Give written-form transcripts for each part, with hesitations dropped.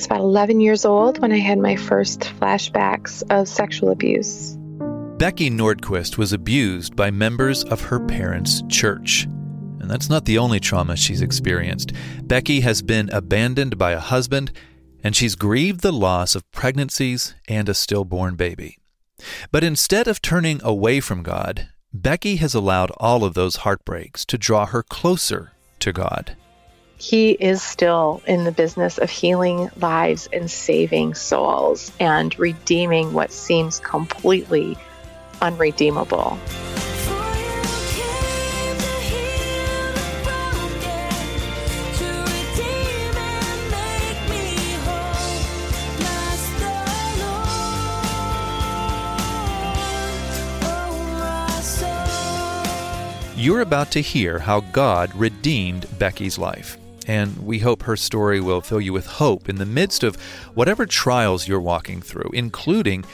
was about 11 years old when I had my first flashbacks of sexual abuse. Becky Nordquist was abused by members of her parents' church. And that's not the only trauma she's experienced. Becky has been abandoned by a husband, and she's grieved the loss of pregnancies and a stillborn baby. But instead of turning away from God, Becky has allowed all of those heartbreaks to draw her closer to God. He is still in the business of healing lives and saving souls and redeeming what seems completely unredeemable. You're about to hear how God redeemed Becky's life. And we hope her story will fill you with hope in the midst of whatever trials you're walking through, including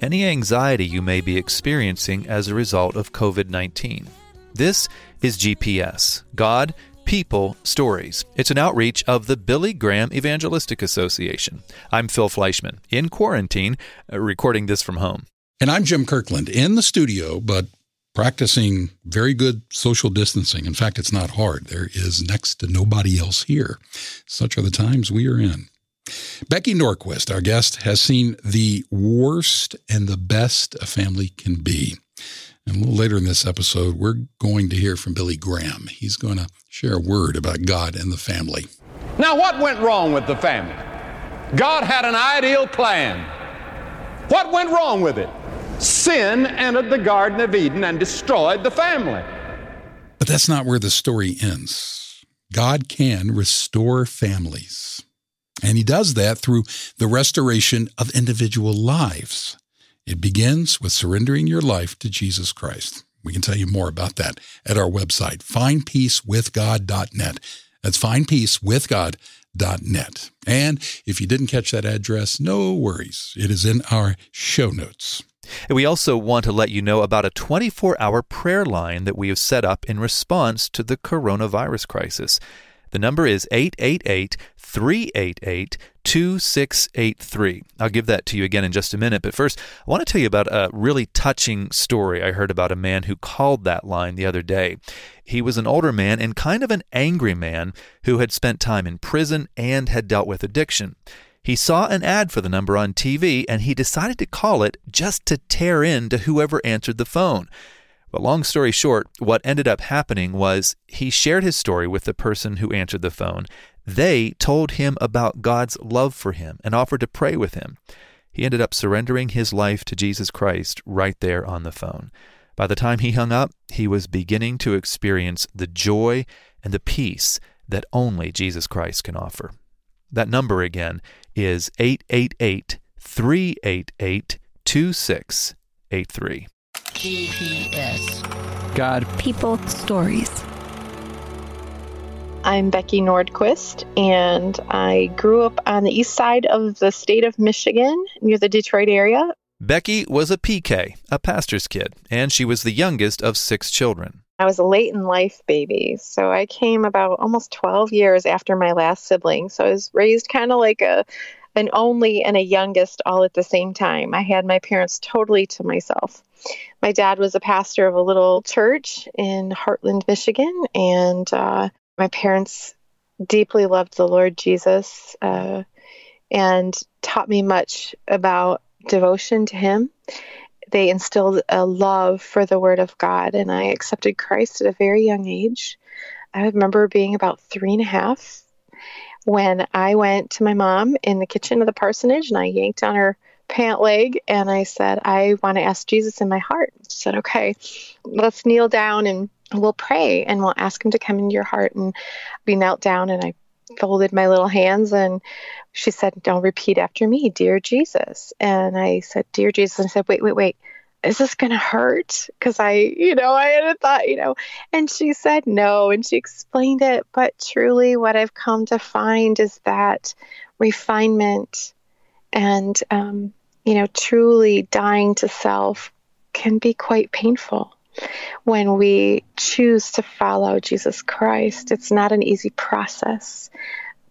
any anxiety you may be experiencing as a result of COVID-19. This is GPS, God, People, Stories. It's an outreach of the Billy Graham Evangelistic Association. I'm Phil Fleischman, in quarantine, recording this from home. And I'm Jim Kirkland, in the studio, but practicing very good social distancing. In fact, it's not hard. There is next to nobody else here. Such are the times we are in. Becky Nordquist, our guest, has seen the worst and the best a family can be. And a little later in this episode, we're going to hear from Billy Graham. He's going to share a word about God and the family. Now, what went wrong with the family? God had an ideal plan. What went wrong with it? Sin entered the Garden of Eden and destroyed the family. But that's not where the story ends. God can restore families. And he does that through the restoration of individual lives. It begins with surrendering your life to Jesus Christ. We can tell you more about that at our website, findpeacewithgod.net. That's findpeacewithgod.net. And if you didn't catch that address, no worries. It is in our show notes. And we also want to let you know about a 24-hour prayer line that we have set up in response to the coronavirus crisis. The number is 888-388-2683. I'll give that to you again in just a minute. But first, I want to tell you about a really touching story I heard about a man who called that line the other day. He was an older man and kind of an angry man who had spent time in prison and had dealt with addiction. He saw an ad for the number on TV, and he decided to call it just to tear into whoever answered the phone. But long story short, what ended up happening was he shared his story with the person who answered the phone. They told him about God's love for him and offered to pray with him. He ended up surrendering his life to Jesus Christ right there on the phone. By the time he hung up, he was beginning to experience the joy and the peace that only Jesus Christ can offer. That number again is 888-388-2683. GPS. God. People. Stories. I'm Becky Nordquist, and I grew up on the east side of the state of Michigan, near the Detroit area. Becky was a PK, a pastor's kid, and she was the youngest of six children. I was a late-in-life baby, so I came about almost 12 years after my last sibling. So I was raised kind of like an only and a youngest all at the same time. I had my parents totally to myself. My dad was a pastor of a little church in Heartland, Michigan, and my parents deeply loved the Lord Jesus and taught me much about devotion to him. They instilled a love for the Word of God, and I accepted Christ at a very young age. I remember being about 3.5 when I went to my mom in the kitchen of the parsonage, and I yanked on her pant leg, and I said, I want to ask Jesus in my heart. She said, okay, let's kneel down, and we'll pray, and we'll ask him to come into your heart. And we knelt down, and I folded my little hands, and she said, don't repeat after me, dear Jesus. And I said, dear Jesus. And I said, wait, is this going to hurt? Because I had a thought, and she said no, and she explained it. But truly what I've come to find is that refinement and, truly dying to self can be quite painful. When we choose to follow Jesus Christ, it's not an easy process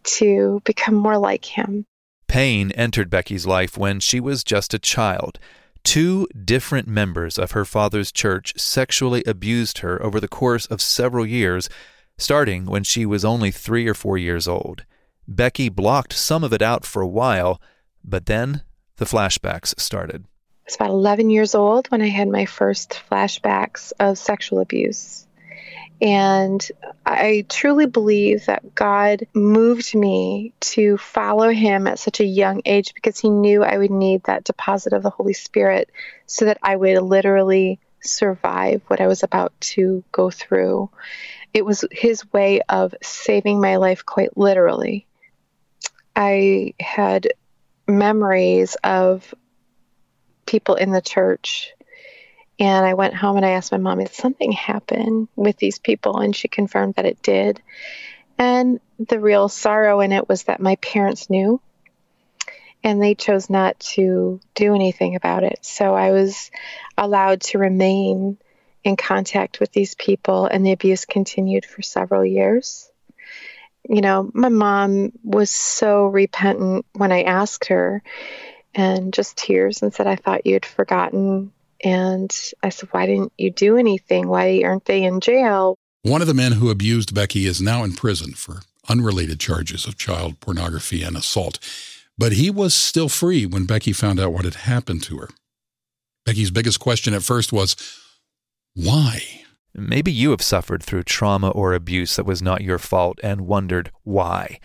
to become more like him. Pain entered Becky's life when she was just a child. 2 different members of her father's church sexually abused her over the course of several years, starting when she was only 3 or 4 years old. Becky blocked some of it out for a while, but then the flashbacks started. I was about 11 years old when I had my first flashbacks of sexual abuse. And I truly believe that God moved me to follow him at such a young age because he knew I would need that deposit of the Holy Spirit so that I would literally survive what I was about to go through. It was his way of saving my life quite literally. I had memories of people in the church. And I went home and I asked my mom, did something happen with these people? And she confirmed that it did. And the real sorrow in it was that my parents knew and they chose not to do anything about it. So I was allowed to remain in contact with these people and the abuse continued for several years. You know, my mom was so repentant when I asked her and just tears and said, I thought you'd forgotten. And I said, why didn't you do anything? Why aren't they in jail? One of the men who abused Becky is now in prison for unrelated charges of child pornography and assault. But he was still free when Becky found out what had happened to her. Becky's biggest question at first was, why? Maybe you have suffered through trauma or abuse that was not your fault and wondered why.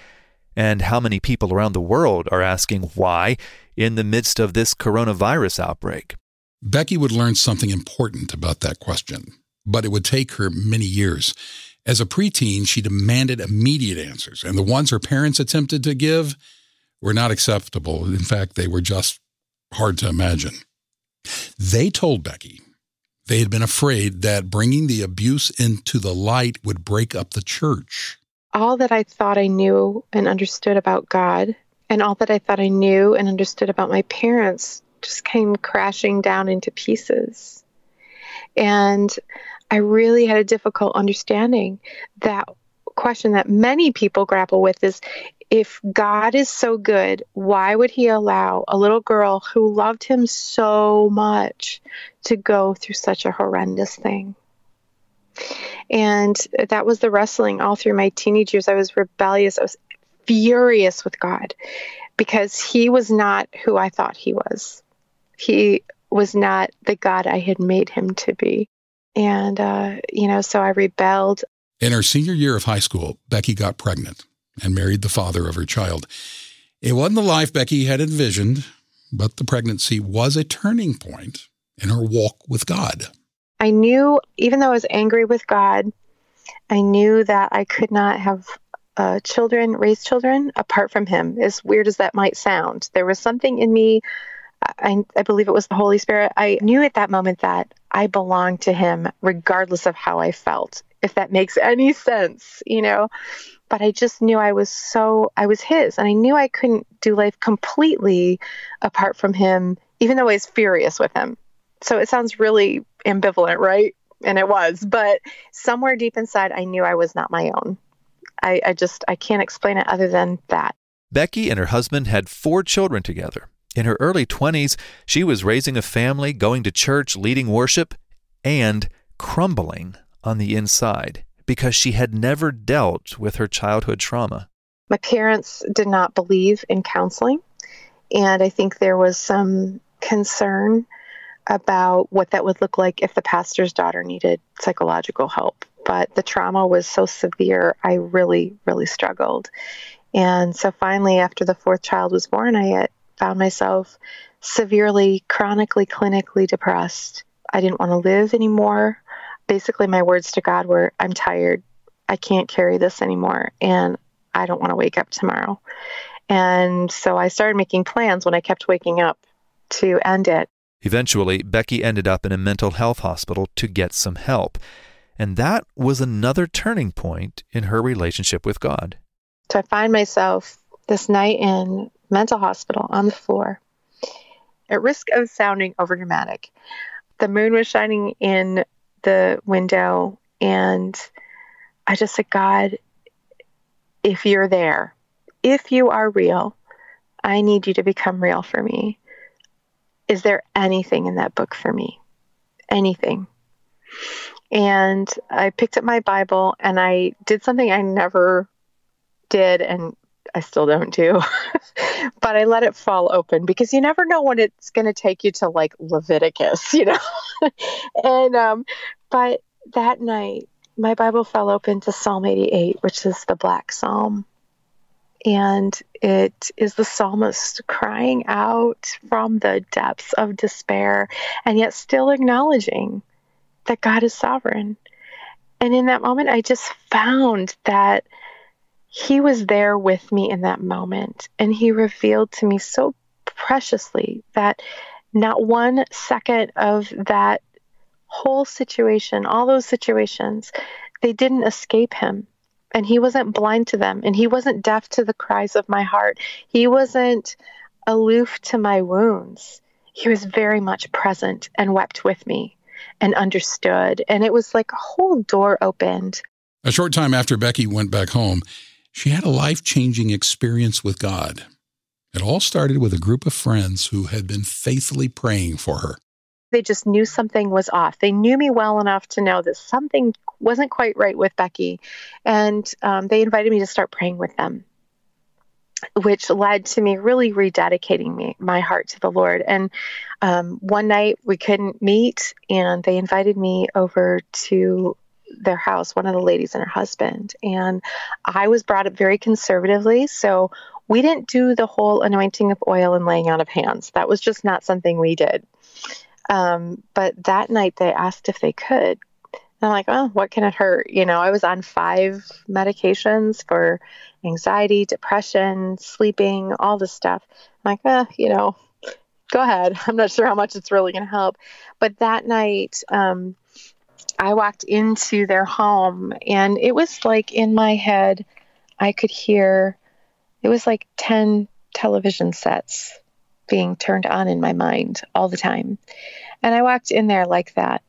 And how many people around the world are asking why in the midst of this coronavirus outbreak? Becky would learn something important about that question, but it would take her many years. As a preteen, she demanded immediate answers, and the ones her parents attempted to give were not acceptable. In fact, they were just hard to imagine. They told Becky they had been afraid that bringing the abuse into the light would break up the church. All that I thought I knew and understood about God, and all that I thought I knew and understood about my parents just came crashing down into pieces. And I really had a difficult understanding. That question that many people grapple with is, if God is so good, why would he allow a little girl who loved him so much to go through such a horrendous thing? And that was the wrestling all through my teenage years. I was rebellious. I was furious with God because he was not who I thought he was. He was not the God I had made him to be. And, so I rebelled. In her senior year of high school, Becky got pregnant and married the father of her child. It wasn't the life Becky had envisioned, but the pregnancy was a turning point in her walk with God. I knew, even though I was angry with God, I knew that I could not have raise children apart from him. As weird as that might sound, there was something in me, I believe it was the Holy Spirit. I knew at that moment that I belonged to him regardless of how I felt, if that makes any sense, but I just knew I was his, and I knew I couldn't do life completely apart from him, even though I was furious with him. So it sounds really ambivalent, right? And it was, but somewhere deep inside, I knew I was not my own. I can't explain it other than that. Becky and her husband had 4 children together. In her early 20s, she was raising a family, going to church, leading worship, and crumbling on the inside because she had never dealt with her childhood trauma. My parents did not believe in counseling, and I think there was some concern about what that would look like if the pastor's daughter needed psychological help. But the trauma was so severe, I really, really struggled. And so finally, after the 4th child was born, I found myself severely, chronically, clinically depressed. I didn't want to live anymore. Basically, my words to God were, I'm tired. I can't carry this anymore. And I don't want to wake up tomorrow. And so I started making plans when I kept waking up to end it. Eventually, Becky ended up in a mental health hospital to get some help. And that was another turning point in her relationship with God. So I find myself this night in mental hospital on the floor. At risk of sounding overdramatic, the moon was shining in the window, and I just said, God, if you're there, if you are real, I need you to become real for me. Is there anything in that book for me? Anything. And I picked up my Bible and I did something I never did and I still don't do, but I let it fall open because you never know when it's going to take you to like Leviticus, you know? And, but that night my Bible fell open to Psalm 88, which is the Black Psalm. And it is the psalmist crying out from the depths of despair and yet still acknowledging that God is sovereign. And in that moment, I just found that he was there with me in that moment. And he revealed to me so preciously that not 1 second of that whole situation, all those situations, they didn't escape him. And he wasn't blind to them. And he wasn't deaf to the cries of my heart. He wasn't aloof to my wounds. He was very much present and wept with me and understood. And it was like a whole door opened. A short time after Becky went back home, she had a life-changing experience with God. It all started with a group of friends who had been faithfully praying for her. They just knew something was off. They knew me well enough to know that something wasn't quite right with Becky. And they invited me to start praying with them, which led to me really rededicating my heart to the Lord. And one night we couldn't meet, and they invited me over to their house, one of the ladies and her husband. And I was brought up very conservatively, so we didn't do the whole anointing of oil and laying on of hands. That was just not something we did. But that night they asked if they could. And I'm like, oh, what can it hurt? You know, I was on 5 medications for anxiety, depression, sleeping, all this stuff. I'm like, you know, go ahead. I'm not sure how much it's really going to help. But that night, I walked into their home and it was like in my head, I could hear, it was like 10 television sets being turned on in my mind all the time. And I walked in there like that,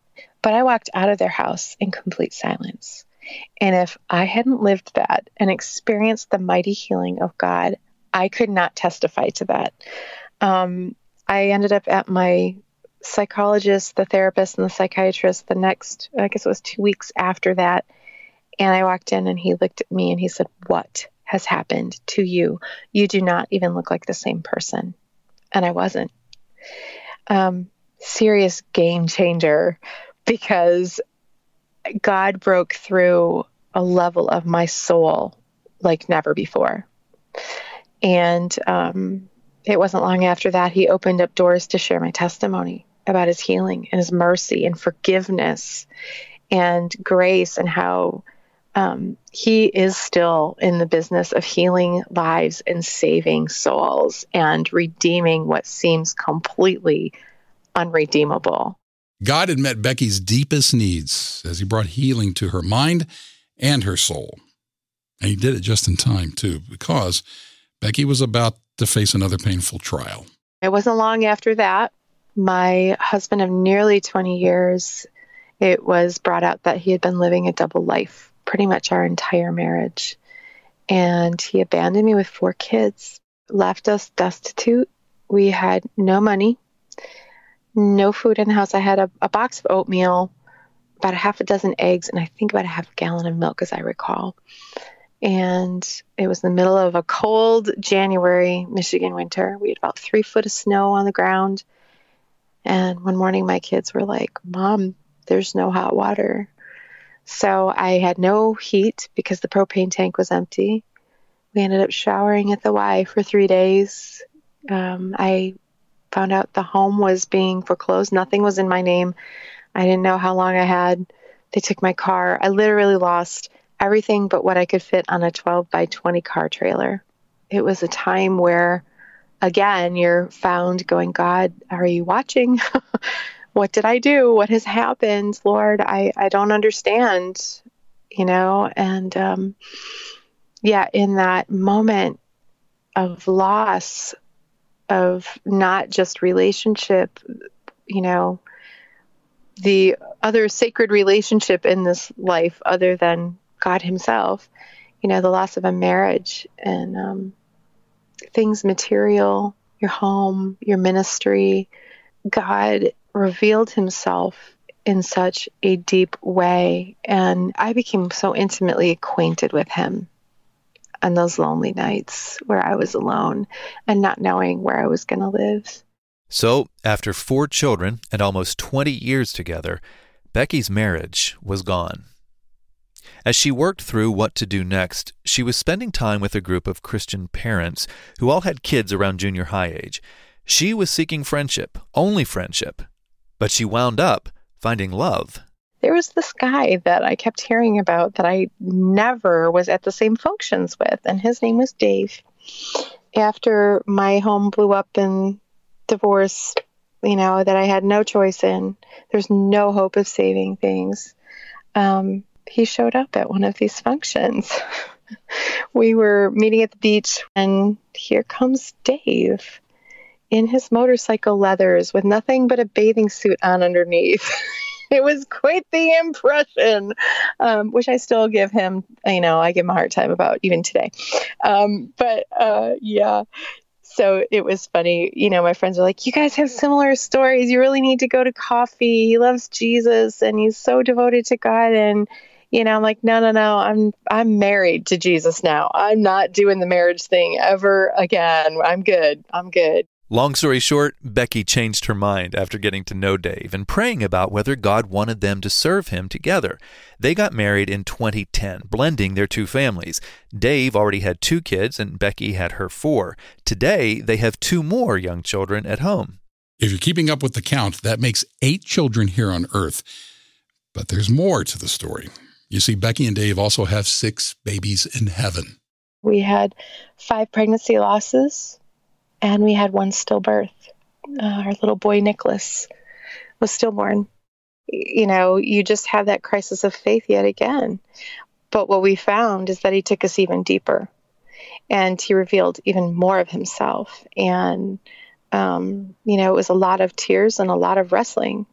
but I walked out of their house in complete silence. And if I hadn't lived that and experienced the mighty healing of God, I could not testify to that. I ended up at my psychologist, the therapist, and the psychiatrist the next, I guess it was 2 weeks after that. And I walked in and he looked at me and he said, "What has happened to you? You do not even look like the same person." And I wasn't. Serious game changer, because God broke through a level of my soul like never before. And it wasn't long after that, he opened up doors to share my testimony about his healing and his mercy and forgiveness and grace, and how he is still in the business of healing lives and saving souls and redeeming what seems completely unredeemable. God had met Becky's deepest needs as he brought healing to her mind and her soul. And he did it just in time, too, because Becky was about to face another painful trial. It wasn't long after that, my husband of nearly 20 years, it was brought out that he had been living a double life pretty much our entire marriage. And he abandoned me with 4 kids, left us destitute. We had no money, no food in the house. I had a box of oatmeal, about 6 eggs, and I think about 1/2 gallon of milk, as I recall. And it was the middle of a cold January Michigan winter. We had about 3 foot of snow on the ground. And one morning my kids were like, "Mom, there's no hot water." So I had no heat because the propane tank was empty. We ended up showering at the Y for 3 days. I found out the home was being foreclosed. Nothing was in my name. I didn't know how long I had. They took my car. I literally lost everything but what I could fit on a 12 by 20 car trailer. It was a time where, again, you're found going, "God, are you watching?" What did I do? What has happened? Lord, I don't understand, you know? And in that moment of loss, of not just relationship, you know, the other sacred relationship in this life other than God himself, you know, the loss of a marriage and things material, your home, your ministry. God revealed himself in such a deep way, and I became so intimately acquainted with him on those lonely nights where I was alone and not knowing where I was going to live. So, after 4 children and almost 20 years together, Becky's marriage was gone. As she worked through what to do next, she was spending time with a group of Christian parents who all had kids around junior high age. She was seeking friendship, only friendship, but she wound up finding love. There was this guy that I kept hearing about that I never was at the same functions with, and his name was Dave. After my home blew up in divorce, that I had no choice in, there's no hope of saving things. He showed up at one of these functions. We were meeting at the beach, and here comes Dave in his motorcycle leathers with nothing but a bathing suit on underneath. It was quite the impression, which I still give him. I give him a hard time about even today. So it was funny. My friends were like, you guys have similar stories. You really need to go to coffee. He loves Jesus and he's so devoted to God. And, I'm like, no, I'm married to Jesus now. I'm not doing the marriage thing ever again. I'm good. Long story short, Becky changed her mind after getting to know Dave and praying about whether God wanted them to serve him together. They got married in 2010, blending their two families. Dave already had 2 kids and Becky had her 4. Today, they have 2 more young children at home. If you're keeping up with the count, that makes 8 children here on Earth. But there's more to the story. You see, Becky and Dave also have 6 babies in heaven. We had 5 pregnancy losses. And we had 1 stillbirth. Our little boy, Nicholas, was stillborn. You just have that crisis of faith yet again. But what we found is that he took us even deeper. And he revealed even more of himself. And, it was a lot of tears and a lot of wrestling.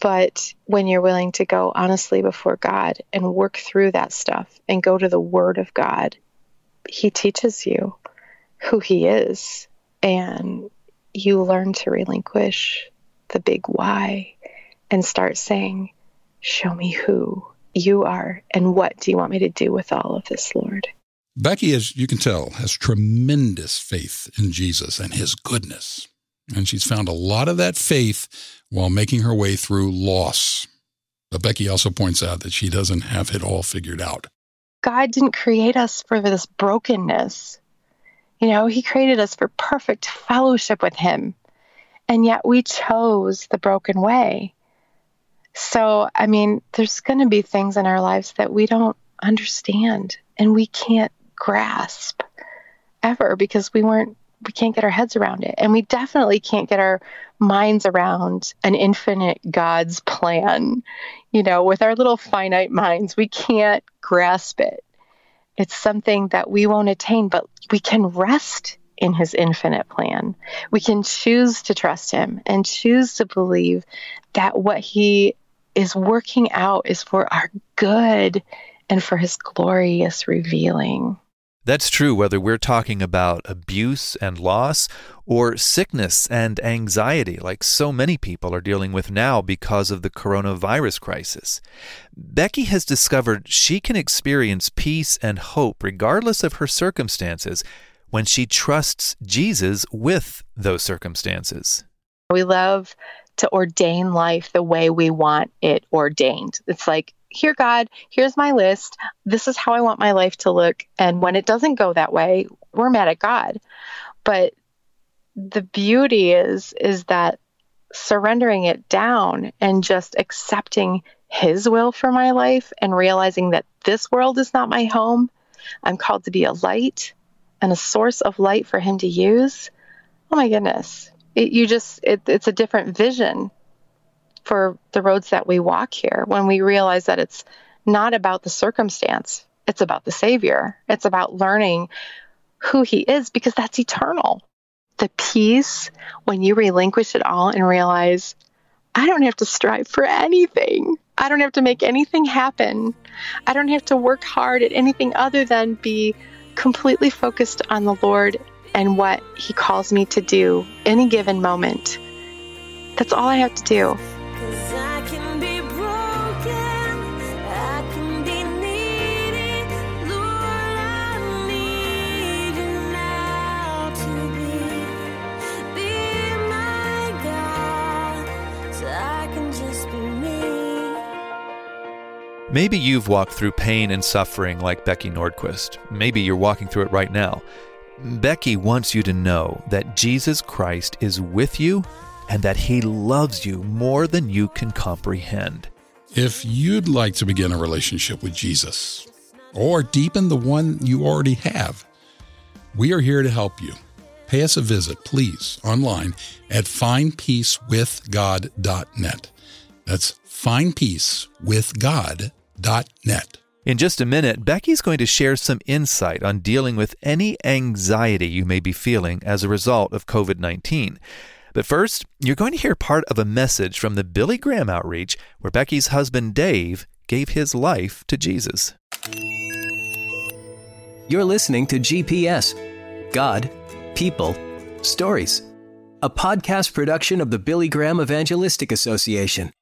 But when you're willing to go honestly before God and work through that stuff and go to the Word of God, he teaches you who he is. And you learn to relinquish the big why and start saying, show me who you are and what do you want me to do with all of this, Lord? Becky, as you can tell, has tremendous faith in Jesus and his goodness. And she's found a lot of that faith while making her way through loss. But Becky also points out that she doesn't have it all figured out. God didn't create us for this brokenness. He created us for perfect fellowship with him, and yet we chose the broken way. So, there's going to be things in our lives that we don't understand and we can't grasp ever because we can't get our heads around it. And we definitely can't get our minds around an infinite God's plan. With our little finite minds, we can't grasp it. It's something that we won't attain, but we can rest in his infinite plan. We can choose to trust him and choose to believe that what he is working out is for our good and for his glorious revealing. That's true whether we're talking about abuse and loss or sickness and anxiety like so many people are dealing with now because of the coronavirus crisis. Becky has discovered she can experience peace and hope regardless of her circumstances when she trusts Jesus with those circumstances. We love to ordain life the way we want it ordained. It's like, here, God, here's my list. This is how I want my life to look. And when it doesn't go that way, we're mad at God. But the beauty is that surrendering it down and just accepting his will for my life and realizing that this world is not my home. I'm called to be a light and a source of light for him to use. Oh, my goodness. It's a different vision for the roads that we walk here, when we realize that it's not about the circumstance, it's about the Savior. It's about learning who he is, because that's eternal. The peace, when you relinquish it all and realize, I don't have to strive for anything. I don't have to make anything happen. I don't have to work hard at anything other than be completely focused on the Lord and what He calls me to do any given moment. That's all I have to do. Maybe you've walked through pain and suffering like Becky Nordquist. Maybe you're walking through it right now. Becky wants you to know that Jesus Christ is with you and that He loves you more than you can comprehend. If you'd like to begin a relationship with Jesus or deepen the one you already have, we are here to help you. Pay us a visit, please, online at findpeacewithgod.net. That's findpeacewithgod.net. In just a minute, Becky's going to share some insight on dealing with any anxiety you may be feeling as a result of COVID-19. But first, you're going to hear part of a message from the Billy Graham Outreach where Becky's husband, Dave, gave his life to Jesus. You're listening to GPS, God, People, Stories, a podcast production of the Billy Graham Evangelistic Association.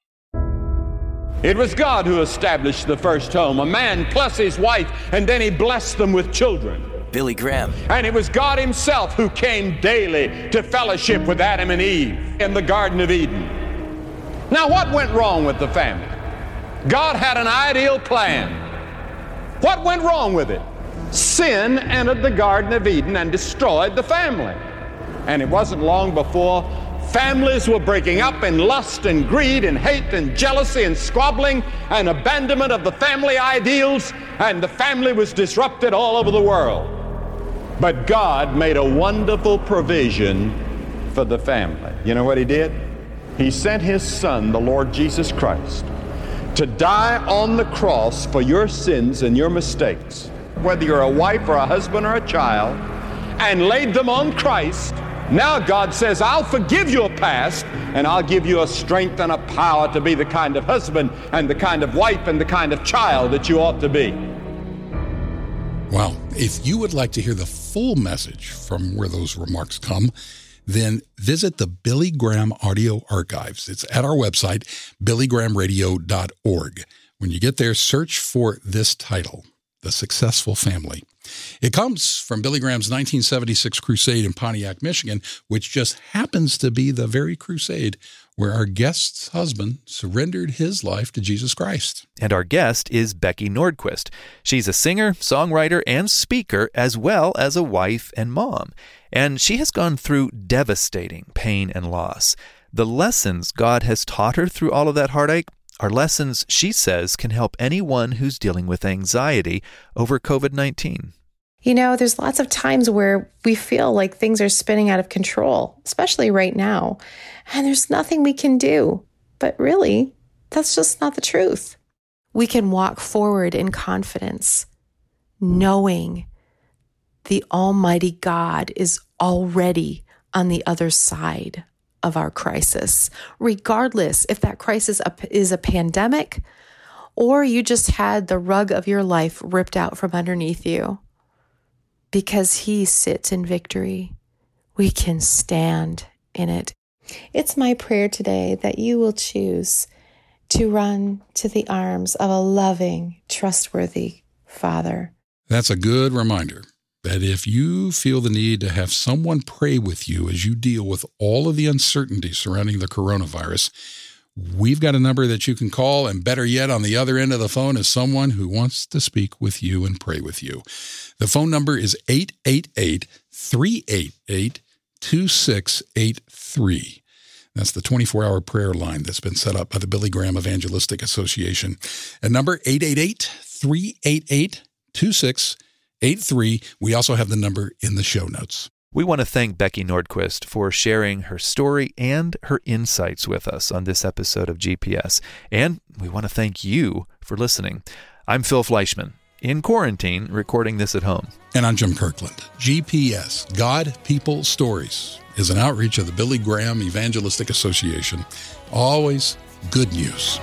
It was God who established the first home, a man plus his wife, and then He blessed them with children. Billy Graham. And it was God Himself who came daily to fellowship with Adam and Eve in the Garden of Eden. Now, what went wrong with the family? God had an ideal plan. What went wrong with it? Sin entered the Garden of Eden and destroyed the family. And it wasn't long before families were breaking up in lust and greed and hate and jealousy and squabbling and abandonment of the family ideals, and the family was disrupted all over the world. But God made a wonderful provision for the family. You know what He did? He sent His Son, the Lord Jesus Christ, to die on the cross for your sins and your mistakes, whether you're a wife or a husband or a child, and laid them on Christ. Now God says, I'll forgive your past, and I'll give you a strength and a power to be the kind of husband and the kind of wife and the kind of child that you ought to be. Wow. If you would like to hear the full message from where those remarks come, then visit the Billy Graham Audio Archives. It's at our website, billygrahamradio.org. When you get there, search for this title, The Successful Family. It comes from Billy Graham's 1976 crusade in Pontiac, Michigan, which just happens to be the very crusade where our guest's husband surrendered his life to Jesus Christ. And our guest is Becky Nordquist. She's a singer, songwriter, and speaker, as well as a wife and mom. And she has gone through devastating pain and loss. The lessons God has taught her through all of that heartache are lessons she says can help anyone who's dealing with anxiety over COVID-19. You know, there's lots of times where we feel like things are spinning out of control, especially right now, and there's nothing we can do. But really, that's just not the truth. We can walk forward in confidence, knowing the Almighty God is already on the other side of our crisis, regardless if that crisis is a pandemic or you just had the rug of your life ripped out from underneath you. Because He sits in victory, we can stand in it. It's my prayer today that you will choose to run to the arms of a loving, trustworthy Father. That's a good reminder that if you feel the need to have someone pray with you as you deal with all of the uncertainty surrounding the coronavirus, we've got a number that you can call, and better yet, on the other end of the phone is someone who wants to speak with you and pray with you. The phone number is 888-388-2683. That's the 24-hour prayer line that's been set up by the Billy Graham Evangelistic Association. And number 888-388-2683. We also have the number in the show notes. We want to thank Becky Nordquist for sharing her story and her insights with us on this episode of GPS. And we want to thank you for listening. I'm Phil Fleischman, in quarantine, recording this at home. And I'm Jim Kirkland. GPS, God, People, Stories, is an outreach of the Billy Graham Evangelistic Association. Always good news.